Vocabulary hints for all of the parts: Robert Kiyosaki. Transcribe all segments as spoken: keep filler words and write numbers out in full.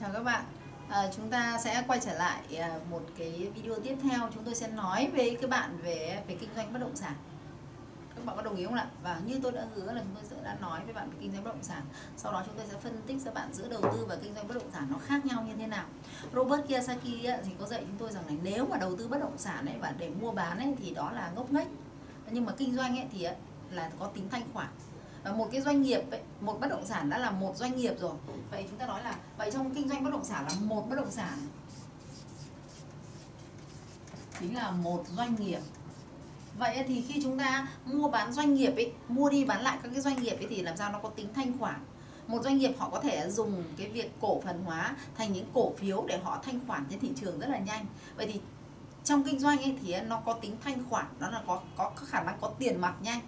Chào các bạn. À, chúng ta sẽ quay trở lại một cái video tiếp theo. Chúng tôi sẽ nói với các bạn về về kinh doanh bất động sản. Các bạn có đồng ý không ạ? Và như tôi đã hứa là chúng tôi sẽ đã nói với bạn về kinh doanh bất động sản. Sau đó chúng tôi sẽ phân tích cho bạn giữa đầu tư và kinh doanh bất động sản nó khác nhau như thế nào. Robert Kiyosaki thì có dạy chúng tôi rằng là nếu mà đầu tư bất động sản ấy và để mua bán ấy thì đó là ngốc nghếch. Nhưng mà kinh doanh ấy thì là có tính thanh khoản. Một cái doanh nghiệp, ấy, một bất động sản đã là một doanh nghiệp rồi. Vậy chúng ta nói là vậy trong kinh doanh bất động sản là một bất động sản chính là một doanh nghiệp. Vậy thì khi chúng ta mua bán doanh nghiệp ấy, mua đi bán lại các cái doanh nghiệp ấy thì làm sao nó có tính thanh khoản. Một doanh nghiệp họ có thể dùng cái việc cổ phần hóa thành những cổ phiếu để họ thanh khoản trên thị trường rất là nhanh. Vậy thì trong kinh doanh ấy thì nó có tính thanh khoản, nó là có có khả năng có tiền mặt nhanh.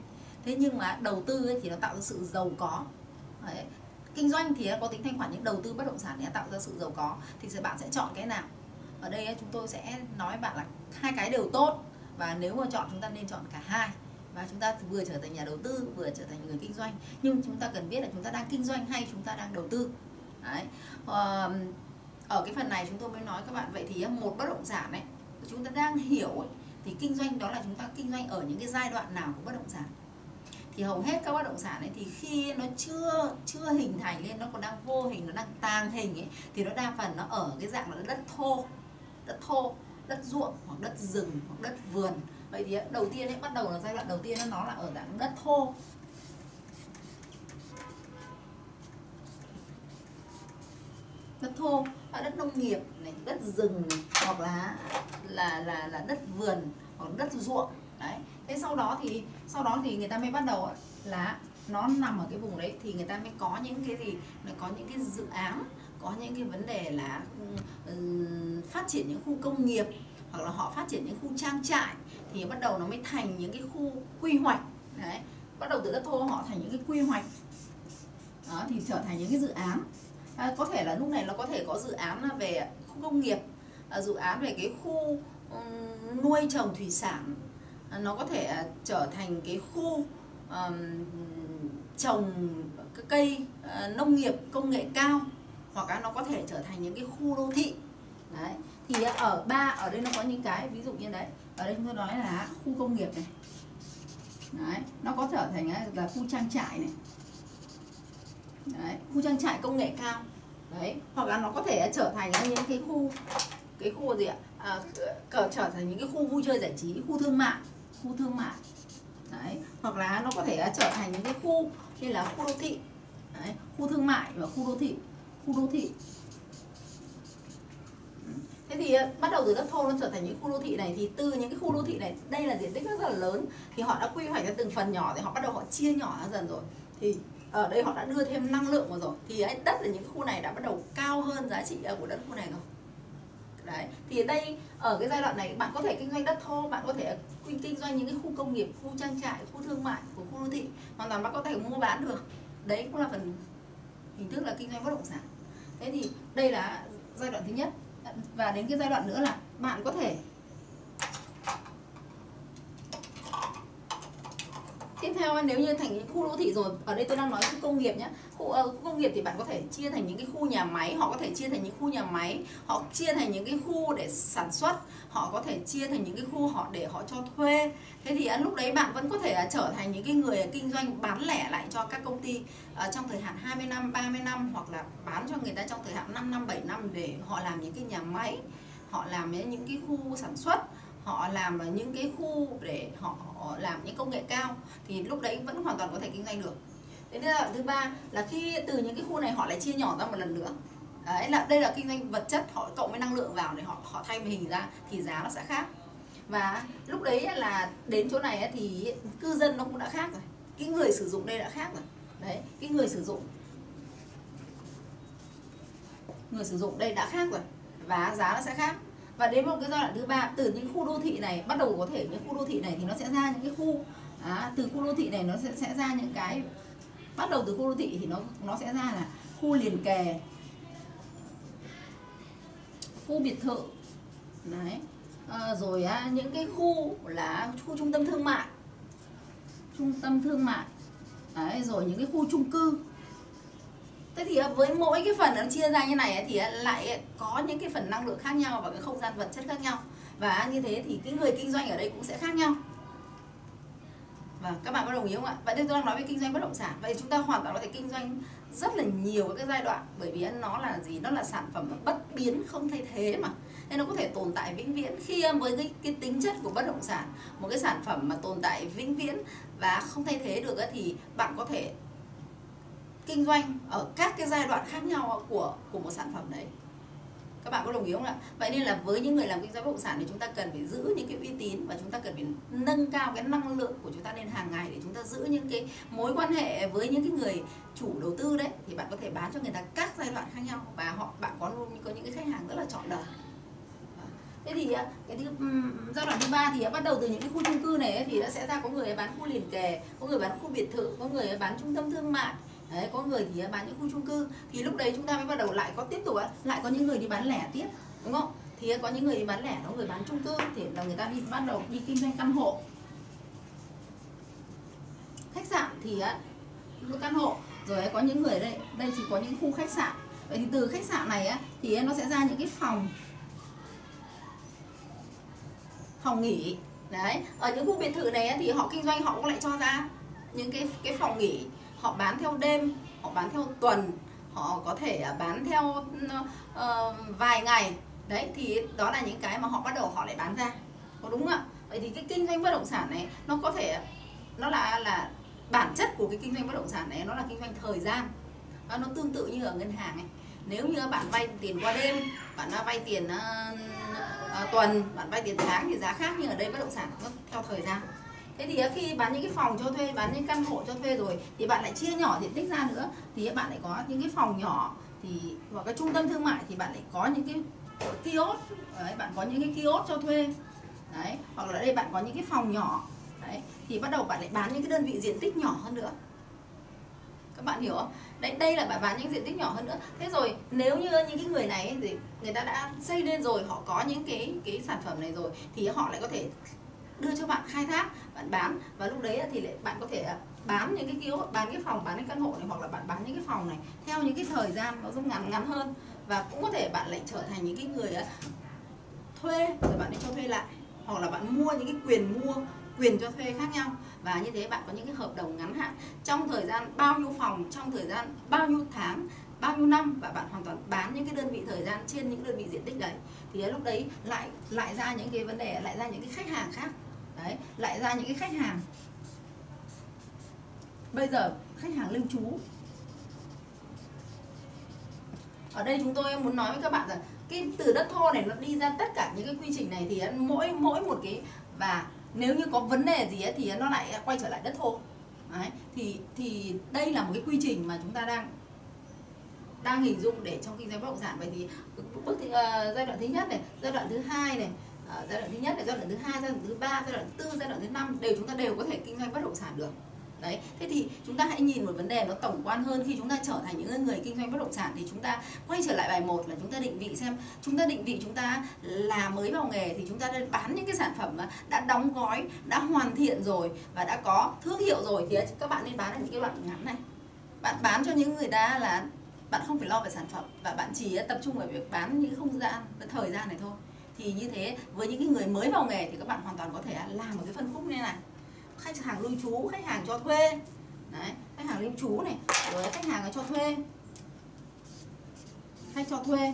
Thế nhưng mà đầu tư ấy thì nó tạo ra sự giàu có. Đấy. Kinh doanh thì có tính thanh khoản, những đầu tư bất động sản thì nó tạo ra sự giàu có. Thì bạn sẽ chọn cái nào? Ở đây chúng tôi sẽ nói bạn là hai cái đều tốt. Và nếu mà chọn chúng ta nên chọn cả hai. Và chúng ta vừa trở thành nhà đầu tư, vừa trở thành người kinh doanh. Nhưng chúng ta cần biết là chúng ta đang kinh doanh hay chúng ta đang đầu tư. Đấy. Ở cái phần này chúng tôi mới nói các bạn. Vậy thì một bất động sản ấy, chúng ta đang hiểu ấy, thì kinh doanh đó là chúng ta kinh doanh ở những cái giai đoạn nào của bất động sản. Thì hầu hết các bất động sản ấy thì khi nó chưa chưa hình thành lên, nó còn đang vô hình, nó đang tàng hình ấy, thì nó đa phần nó ở cái dạng là đất thô, đất thô, đất ruộng hoặc đất rừng hoặc đất vườn. Vậy thì đầu tiên ấy, bắt đầu là giai đoạn đầu tiên nó là ở dạng đất thô. Đất thô, đất nông nghiệp này, đất rừng này, hoặc là là là là đất vườn hoặc đất ruộng. Đấy. Thế sau đó thì sau đó thì người ta mới bắt đầu là nó nằm ở cái vùng đấy thì người ta mới có những cái gì, có những cái dự án, có những cái vấn đề là phát triển những khu công nghiệp hoặc là họ phát triển những khu trang trại thì bắt đầu nó mới thành những cái khu quy hoạch. Đấy, bắt đầu từ đất thô họ thành những cái quy hoạch. Đó, thì trở thành những cái dự án. À, có thể là lúc này nó có thể có dự án về khu công nghiệp, dự án về cái khu um, nuôi trồng thủy sản. Nó có thể trở thành cái khu um, trồng cây uh, nông nghiệp công nghệ cao, hoặc là nó có thể trở thành những cái khu đô thị. Đấy. Thì ở ba ở đây nó có những cái ví dụ như đấy, ở đây chúng tôi nói là khu công nghiệp này. Đấy. Nó có trở thành là khu trang trại này. Đấy. Khu trang trại công nghệ cao. Đấy. Hoặc là nó có thể trở thành những cái khu cái khu gì ạ? À, cờ trở thành những cái khu vui chơi giải trí, khu thương mại, khu thương mại. Đấy. Hoặc là nó có thể trở thành những cái khu như là khu đô thị. Đấy. Khu thương mại và khu đô thị, khu đô thị. Thế thì bắt đầu từ đất thô nó trở thành những khu đô thị này, thì từ những cái khu đô thị này, đây là diện tích rất là lớn, thì họ đã quy hoạch ra từng phần nhỏ, thì họ bắt đầu họ chia nhỏ ra dần rồi. Thì ở đây họ đã đưa thêm năng lượng vào rồi, thì đất là những khu này đã bắt đầu cao hơn giá trị của đất khu này rồi. Đấy. Thì đây ở cái giai đoạn này bạn có thể kinh doanh đất thô, bạn có thể kinh doanh những cái khu công nghiệp, khu trang trại, khu thương mại của khu đô thị, hoàn toàn bạn có thể mua bán được. Đấy cũng là phần hình thức là kinh doanh bất động sản. Thế thì đây là giai đoạn thứ nhất. Và đến cái giai đoạn nữa là bạn có thể tiếp theo, nếu như thành những khu đô thị rồi, ở đây tôi đang nói khu công nghiệp nhé, khu, uh, khu công nghiệp thì bạn có thể chia thành những cái khu nhà máy, họ có thể chia thành những khu nhà máy, họ chia thành những cái khu để sản xuất, họ có thể chia thành những cái khu họ để họ cho thuê. Thế thì uh, lúc đấy bạn vẫn có thể uh, trở thành những cái người uh, kinh doanh bán lẻ lại cho các công ty uh, trong thời hạn hai mươi năm, ba mươi năm, hoặc là bán cho người ta trong thời hạn năm năm, bảy năm để họ làm những cái nhà máy, họ làm những cái khu sản xuất, họ làm những cái khu để họ làm những công nghệ cao, thì lúc đấy vẫn hoàn toàn có thể kinh doanh được. Đến giai đoạn thứ ba là khi từ những cái khu này họ lại chia nhỏ ra một lần nữa. Đấy là đây là kinh doanh vật chất, họ cộng với năng lượng vào để họ họ thay hình ra thì giá nó sẽ khác. Và lúc đấy là đến chỗ này thì cư dân nó cũng đã khác rồi, cái người sử dụng đây đã khác rồi. Đấy, cái người sử dụng người sử dụng đây đã khác rồi và giá nó sẽ khác. Và đến một cái giai đoạn thứ ba, từ những khu đô thị này bắt đầu có thể những khu đô thị này thì nó sẽ ra những cái khu à, từ khu đô thị này nó sẽ sẽ ra những cái, bắt đầu từ khu đô thị thì nó nó sẽ ra là khu liền kề, khu biệt thự. Đấy. À, rồi à, những cái khu là khu trung tâm thương mại, trung tâm thương mại. Đấy, rồi những cái khu chung cư. Thế thì với mỗi cái phần nó chia ra như này thì lại có những cái phần năng lượng khác nhau và cái không gian vật chất khác nhau. Và như thế thì cái người kinh doanh ở đây cũng sẽ khác nhau. Và các bạn có đồng ý không ạ? Vậy thì tôi đang nói về kinh doanh bất động sản. Vậy chúng ta hoàn toàn có thể kinh doanh rất là nhiều các giai đoạn, bởi vì nó là gì? Nó là sản phẩm bất biến không thay thế mà. Nên nó có thể tồn tại vĩnh viễn. Khi với cái, cái tính chất của bất động sản, một cái sản phẩm mà tồn tại vĩnh viễn và không thay thế được thì bạn có thể kinh doanh ở các cái giai đoạn khác nhau của của một sản phẩm đấy. Các bạn có đồng ý không ạ? Vậy nên là với những người làm kinh doanh bất động sản thì chúng ta cần phải giữ những cái uy tín và chúng ta cần phải nâng cao cái năng lượng của chúng ta lên hàng ngày để chúng ta giữ những cái mối quan hệ với những cái người chủ đầu tư đấy. Thì bạn có thể bán cho người ta các giai đoạn khác nhau và họ bạn có luôn có những cái khách hàng rất là trọn đời. Thế thì cái thứ, giai đoạn thứ ba thì bắt đầu từ những cái khu chung cư này thì sẽ ra có người bán khu liền kề, có người bán khu biệt thự, có người bán trung tâm thương mại. Đấy, có người thì bán những khu chung cư. Thì lúc đấy chúng ta mới bắt đầu lại có tiếp tục lại có những người đi bán lẻ tiếp, đúng không? Thì có những người đi bán lẻ, có người bán chung cư, thì là người ta đi bắt đầu đi kinh doanh căn hộ, khách sạn thì căn hộ. Rồi có những người đây đây thì có những khu khách sạn. Vậy thì từ khách sạn này thì nó sẽ ra những cái phòng phòng nghỉ. Đấy, ở những khu biệt thự này thì họ kinh doanh họ cũng lại cho ra những cái cái phòng nghỉ. Họ bán theo đêm, họ bán theo tuần, họ có thể bán theo uh, vài ngày. Đấy, thì đó là những cái mà họ bắt đầu họ lại bán ra. Có đúng không ạ? Vậy thì cái kinh doanh bất động sản này nó có thể, nó là là bản chất của cái kinh doanh bất động sản này nó là kinh doanh thời gian. Nó, nó tương tự như ở ngân hàng ấy. Nếu như bạn vay tiền qua đêm, bạn vay tiền uh, uh, tuần, bạn vay tiền tháng thì giá khác, nhưng ở đây bất động sản nó theo thời gian. Thế thì khi bán những cái phòng cho thuê, bán những căn hộ cho thuê rồi thì bạn lại chia nhỏ diện tích ra nữa. Thì bạn lại có những cái phòng nhỏ thì hoặc cái trung tâm thương mại thì bạn lại có những cái kiosk. Đấy, bạn có những cái kiosk cho thuê. Đấy, hoặc là đây bạn có những cái phòng nhỏ. Đấy, thì bắt đầu bạn lại bán những cái đơn vị diện tích nhỏ hơn nữa. Các bạn hiểu không? Đấy, đây là bạn bán những diện tích nhỏ hơn nữa. Thế rồi nếu như những cái người này thì người ta đã xây lên rồi, họ có những cái cái sản phẩm này rồi thì họ lại có thể đưa cho bạn khai thác, bạn bán. Và lúc đấy thì lại bạn có thể bán những cái kiosk, bán cái phòng, bán cái căn hộ này, hoặc là bạn bán những cái phòng này theo những cái thời gian nó rất ngắn ngắn hơn. Và cũng có thể bạn lại trở thành những cái người thuê rồi bạn đi cho thuê lại, hoặc là bạn mua những cái quyền mua, quyền cho thuê khác nhau. Và như thế bạn có những cái hợp đồng ngắn hạn trong thời gian bao nhiêu phòng, trong thời gian bao nhiêu tháng, bao nhiêu năm, và bạn hoàn toàn bán những cái đơn vị thời gian trên những đơn vị diện tích đấy. Thì lúc đấy lại lại ra những cái vấn đề, lại ra những cái khách hàng khác. Đấy, lại ra những cái khách hàng bây giờ khách hàng lưu trú. Ở đây chúng tôi muốn nói với các bạn rằng cái từ đất thô này nó đi ra tất cả những cái quy trình này thì mỗi mỗi một cái, và nếu như có vấn đề gì thì nó lại quay trở lại đất thô. Đấy, thì thì đây là một cái quy trình mà chúng ta đang đang hình dung để trong kinh doanh bất động sản. Vậy thì bước thì, uh, giai đoạn thứ nhất này, giai đoạn thứ hai này, Ờ, giai đoạn thứ nhất là giai đoạn thứ hai, giai đoạn thứ ba, giai đoạn thứ tư, giai đoạn thứ năm đều chúng ta đều có thể kinh doanh bất động sản được. Đấy, thế thì chúng ta hãy nhìn một vấn đề nó tổng quan hơn. Khi chúng ta trở thành những người kinh doanh bất động sản thì chúng ta quay trở lại bài một là chúng ta định vị xem, chúng ta định vị chúng ta là mới vào nghề thì chúng ta nên bán những cái sản phẩm mà đã đóng gói, đã hoàn thiện rồi và đã có thương hiệu rồi thì các bạn nên bán ở những cái đoạn ngắn này. Bạn bán cho những người ta là bạn không phải lo về sản phẩm và bạn chỉ tập trung vào việc bán những không gian, cái thời gian này thôi. Thì như thế với những cái người mới vào nghề thì các bạn hoàn toàn có thể làm một cái phân khúc như này: khách hàng lưu trú, khách hàng cho thuê. Đấy, khách hàng lưu trú này, rồi khách hàng cho thuê, khách cho thuê.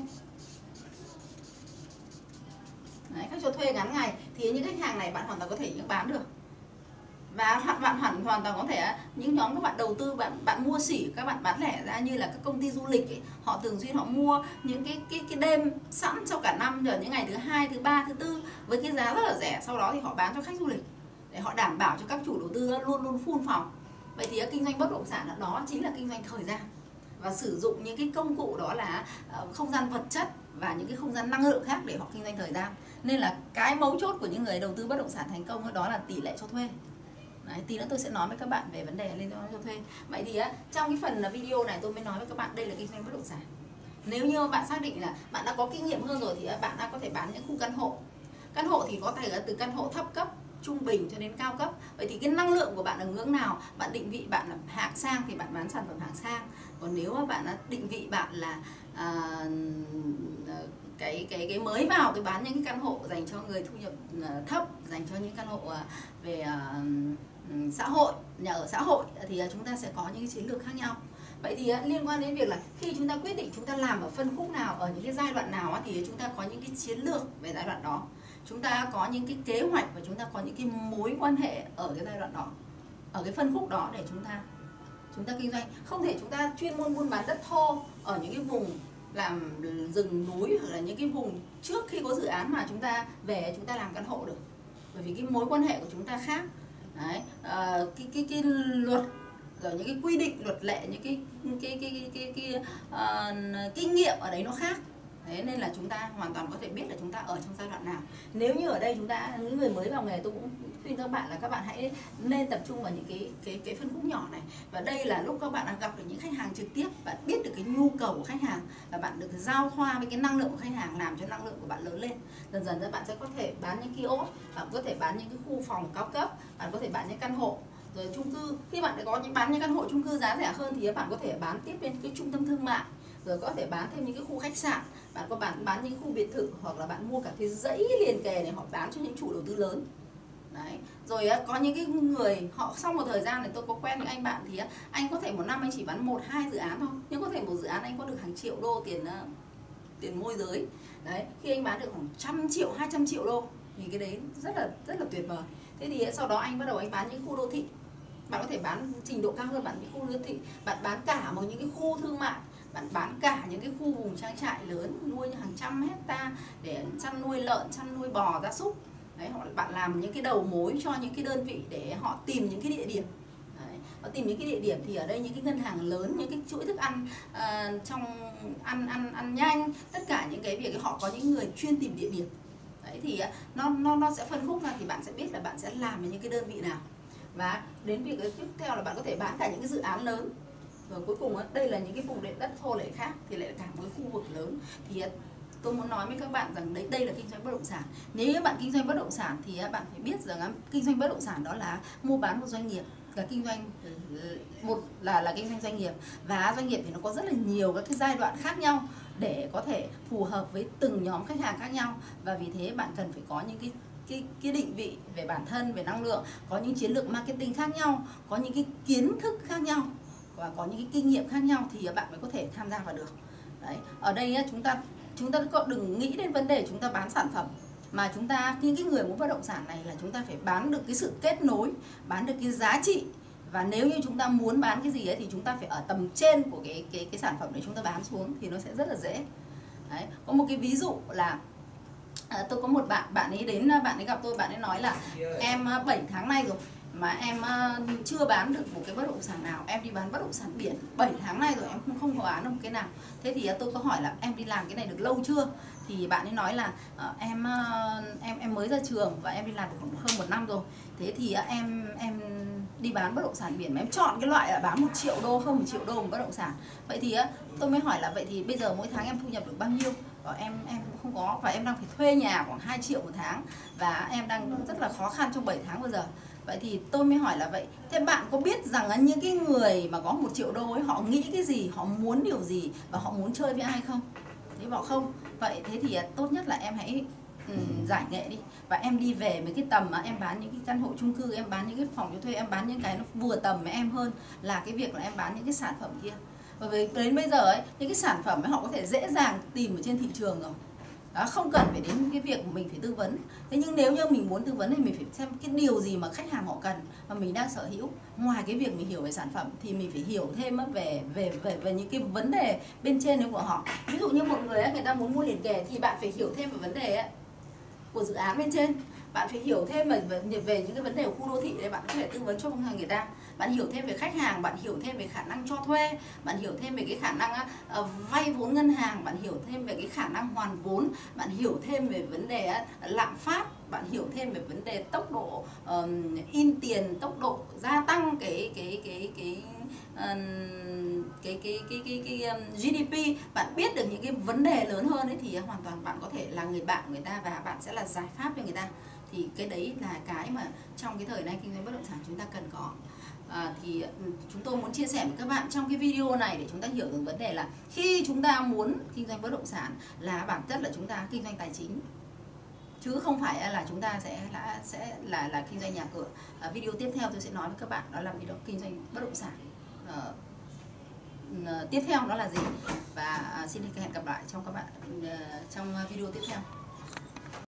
Đấy, khách cho thuê ngắn ngày thì những khách hàng này bạn hoàn toàn có thể bán được. Và bạn bạn hoàn hoàn toàn có thể những nhóm các bạn đầu tư, bạn bạn mua sỉ, các bạn bán lẻ ra như là các công ty du lịch ấy, họ thường xuyên họ mua những cái cái cái đêm sẵn cho cả năm rồi, những ngày thứ hai, thứ ba, thứ tư với cái giá rất là rẻ, sau đó thì họ bán cho khách du lịch để họ đảm bảo cho các chủ đầu tư luôn luôn full phòng. Vậy thì kinh doanh bất động sản đó chính là kinh doanh thời gian và sử dụng những cái công cụ đó là không gian vật chất và những cái không gian năng lượng khác để họ kinh doanh thời gian. Nên là cái mấu chốt của những người đầu tư bất động sản thành công đó là tỷ lệ cho thuê. Đấy, tí nữa tôi sẽ nói với các bạn về vấn đề liên quan cho thuê. Vậy thì trong cái phần video này tôi mới nói với các bạn đây là kinh doanh bất động sản. Nếu như bạn xác định là bạn đã có kinh nghiệm hơn rồi thì bạn đã có thể bán những khu căn hộ. Căn hộ thì có thể là từ căn hộ thấp cấp, trung bình cho đến cao cấp. Vậy thì cái năng lượng của bạn ở ngưỡng nào? Bạn định vị bạn là hạng sang thì bạn bán sản phẩm hạng sang. Còn nếu mà bạn định vị bạn là à, cái cái cái mới vào, tôi bán những cái căn hộ dành cho người thu nhập thấp, dành cho những căn hộ về à, xã hội, nhà ở xã hội, thì chúng ta sẽ có những cái chiến lược khác nhau. Vậy thì liên quan đến việc là khi chúng ta quyết định chúng ta làm ở phân khúc nào, ở những cái giai đoạn nào thì chúng ta có những cái chiến lược về giai đoạn đó, chúng ta có những cái kế hoạch và chúng ta có những cái mối quan hệ ở cái giai đoạn đó, ở cái phân khúc đó để chúng ta chúng ta kinh doanh. Không thể chúng ta chuyên môn buôn bán đất thô ở những cái vùng làm rừng núi hoặc là những cái vùng trước khi có dự án mà chúng ta về chúng ta làm căn hộ được, bởi vì cái mối quan hệ của chúng ta khác. Đấy, à, cái, cái, cái luật rồi những cái quy định luật lệ, những cái cái cái cái, cái, cái uh, kinh nghiệm ở đấy nó khác. Thế nên là chúng ta hoàn toàn có thể biết là chúng ta ở trong giai đoạn nào. Nếu như ở đây chúng ta những người mới vào nghề, tôi cũng khuyên các bạn là các bạn hãy nên tập trung vào những cái cái cái phân khúc nhỏ này. Và đây là lúc các bạn gặp được những khách hàng trực tiếp, bạn biết được cái nhu cầu của khách hàng và bạn được giao thoa với cái năng lượng của khách hàng, làm cho năng lượng của bạn lớn lên. Dần dần các bạn sẽ có thể bán những kiosk, bạn có thể bán những cái khu phòng cao cấp, bạn có thể bán những căn hộ rồi chung cư. Khi bạn có những bán những căn hộ chung cư giá rẻ hơn thì bạn có thể bán tiếp lên cái trung tâm thương mại, rồi có thể bán thêm những cái khu khách sạn, bạn có bán bán những khu biệt thự, hoặc là bạn mua cả cái dãy liền kề này họ bán cho những chủ đầu tư lớn. Đấy. Rồi có những cái người họ sau một thời gian này, tôi có quen những anh bạn thì anh có thể một năm anh chỉ bán một hai dự án thôi, nhưng có thể một dự án anh có được hàng triệu đô tiền tiền môi giới. Đấy, khi anh bán được khoảng trăm triệu hai trăm triệu đô thì cái đấy rất là rất là tuyệt vời. Thế thì sau đó anh bắt đầu anh bán những khu đô thị, bạn có thể bán trình độ cao hơn, bạn những khu đô thị, bạn bán cả một những cái khu thương mại, bạn bán cả những cái khu vùng trang trại lớn nuôi hàng trăm hecta để chăn nuôi lợn, chăn nuôi bò, gia súc. Đấy, hoặc là bạn làm những cái đầu mối cho những cái đơn vị để họ tìm những cái địa điểm. Đấy, họ tìm những cái địa điểm thì ở đây những cái ngân hàng lớn, những cái chuỗi thức ăn uh, trong ăn ăn ăn nhanh, tất cả những cái việc họ có những người chuyên tìm địa điểm. Đấy thì nó nó nó sẽ phân khúc ra thì bạn sẽ biết là bạn sẽ làm với những cái đơn vị nào. Và đến việc tiếp theo là bạn có thể bán cả những cái dự án lớn. Rồi cuối cùng đây là những cái vùng đất thô lại khác thì lại cả một cái khu vực lớn. Thì tôi muốn nói với các bạn rằng đấy, đây là kinh doanh bất động sản. Nếu các bạn kinh doanh bất động sản thì bạn phải biết rằng kinh doanh bất động sản đó là mua bán một doanh nghiệp, là kinh doanh một là là kinh doanh doanh nghiệp, và doanh nghiệp thì nó có rất là nhiều các cái giai đoạn khác nhau để có thể phù hợp với từng nhóm khách hàng khác nhau. Và vì thế bạn cần phải có những cái Cái, cái định vị về bản thân, về năng lượng, có những chiến lược marketing khác nhau, có những cái kiến thức khác nhau và có những cái kinh nghiệm khác nhau thì bạn mới có thể tham gia vào được. Đấy, ở đây chúng ta chúng ta đừng nghĩ đến vấn đề chúng ta bán sản phẩm, mà chúng ta những cái người muốn bất động sản này là chúng ta phải bán được cái sự kết nối, bán được cái giá trị. Và nếu như chúng ta muốn bán cái gì ấy thì chúng ta phải ở tầm trên của cái cái cái sản phẩm để chúng ta bán xuống thì nó sẽ rất là dễ. Đấy, có một cái ví dụ là À, tôi có một bạn, bạn ấy đến, bạn ấy gặp tôi, bạn ấy nói là em bảy tháng nay rồi mà em chưa bán được một cái bất động sản nào, em đi bán bất động sản biển bảy tháng nay rồi em cũng không có bán được cái nào. Thế thì tôi có hỏi là em đi làm cái này được lâu chưa? Thì bạn ấy nói là em em em mới ra trường và em đi làm được khoảng hơn một năm rồi. Thế thì em em đi bán bất động sản biển mà em chọn cái loại là bán một triệu đô, hơn một triệu đô một bất động sản. Vậy thì tôi mới hỏi là vậy thì bây giờ mỗi tháng em thu nhập được bao nhiêu? Em em cũng không có, và em đang phải thuê nhà khoảng hai triệu một tháng và em đang rất là khó khăn trong bảy tháng bây giờ. Vậy thì tôi mới hỏi là vậy thế bạn có biết rằng những cái người mà có một triệu đô ấy họ nghĩ cái gì, họ muốn điều gì và họ muốn chơi với ai không? Thế bảo không. Vậy thế thì tốt nhất là em hãy um, giải nghệ đi và em đi về mấy cái tầm mà em bán những cái căn hộ chung cư, em bán những cái phòng cho thuê, em bán những cái nó vừa tầm với em hơn là cái việc là em bán những cái sản phẩm kia. Và đến bây giờ ấy, những cái sản phẩm ấy họ có thể dễ dàng tìm ở trên thị trường rồi. Đó, không cần phải đến cái việc mình phải tư vấn. Thế nhưng nếu như mình muốn tư vấn thì mình phải xem cái điều gì mà khách hàng họ cần và mình đang sở hữu. Ngoài cái việc mình hiểu về sản phẩm thì mình phải hiểu thêm về về về về những cái vấn đề bên trên đấy của họ. Ví dụ như một người ấy, người ta muốn mua liền kề thì bạn phải hiểu thêm về vấn đề ấy, của dự án bên trên. Bạn phải hiểu thêm về, về những cái vấn đề của khu đô thị để bạn có thể tư vấn cho người ta. Bạn hiểu thêm về khách hàng, bạn hiểu thêm về khả năng cho thuê, bạn hiểu thêm về cái khả năng uh, vay vốn ngân hàng, bạn hiểu thêm về cái khả năng hoàn vốn, bạn hiểu thêm về vấn đề uh, lạm phát, bạn hiểu thêm về vấn đề tốc độ uh, in tiền, tốc độ gia tăng cái cái cái cái uh, cái cái cái cái, cái, cái um, giê đê pê. Bạn biết được những cái vấn đề lớn hơn ấy thì hoàn toàn bạn có thể là người bạn của người ta và bạn sẽ là giải pháp cho người ta. Thì cái đấy là cái mà trong cái thời nay kinh doanh bất động sản chúng ta cần có. À, thì chúng tôi muốn chia sẻ với các bạn trong cái video này để chúng ta hiểu được vấn đề là khi chúng ta muốn kinh doanh bất động sản là bản chất là chúng ta kinh doanh tài chính, chứ không phải là chúng ta sẽ là sẽ là là kinh doanh nhà cửa. À, video tiếp theo tôi sẽ nói với các bạn đó là video kinh doanh bất động sản à, tiếp theo đó là gì, và xin hẹn gặp lại trong các bạn trong video tiếp theo.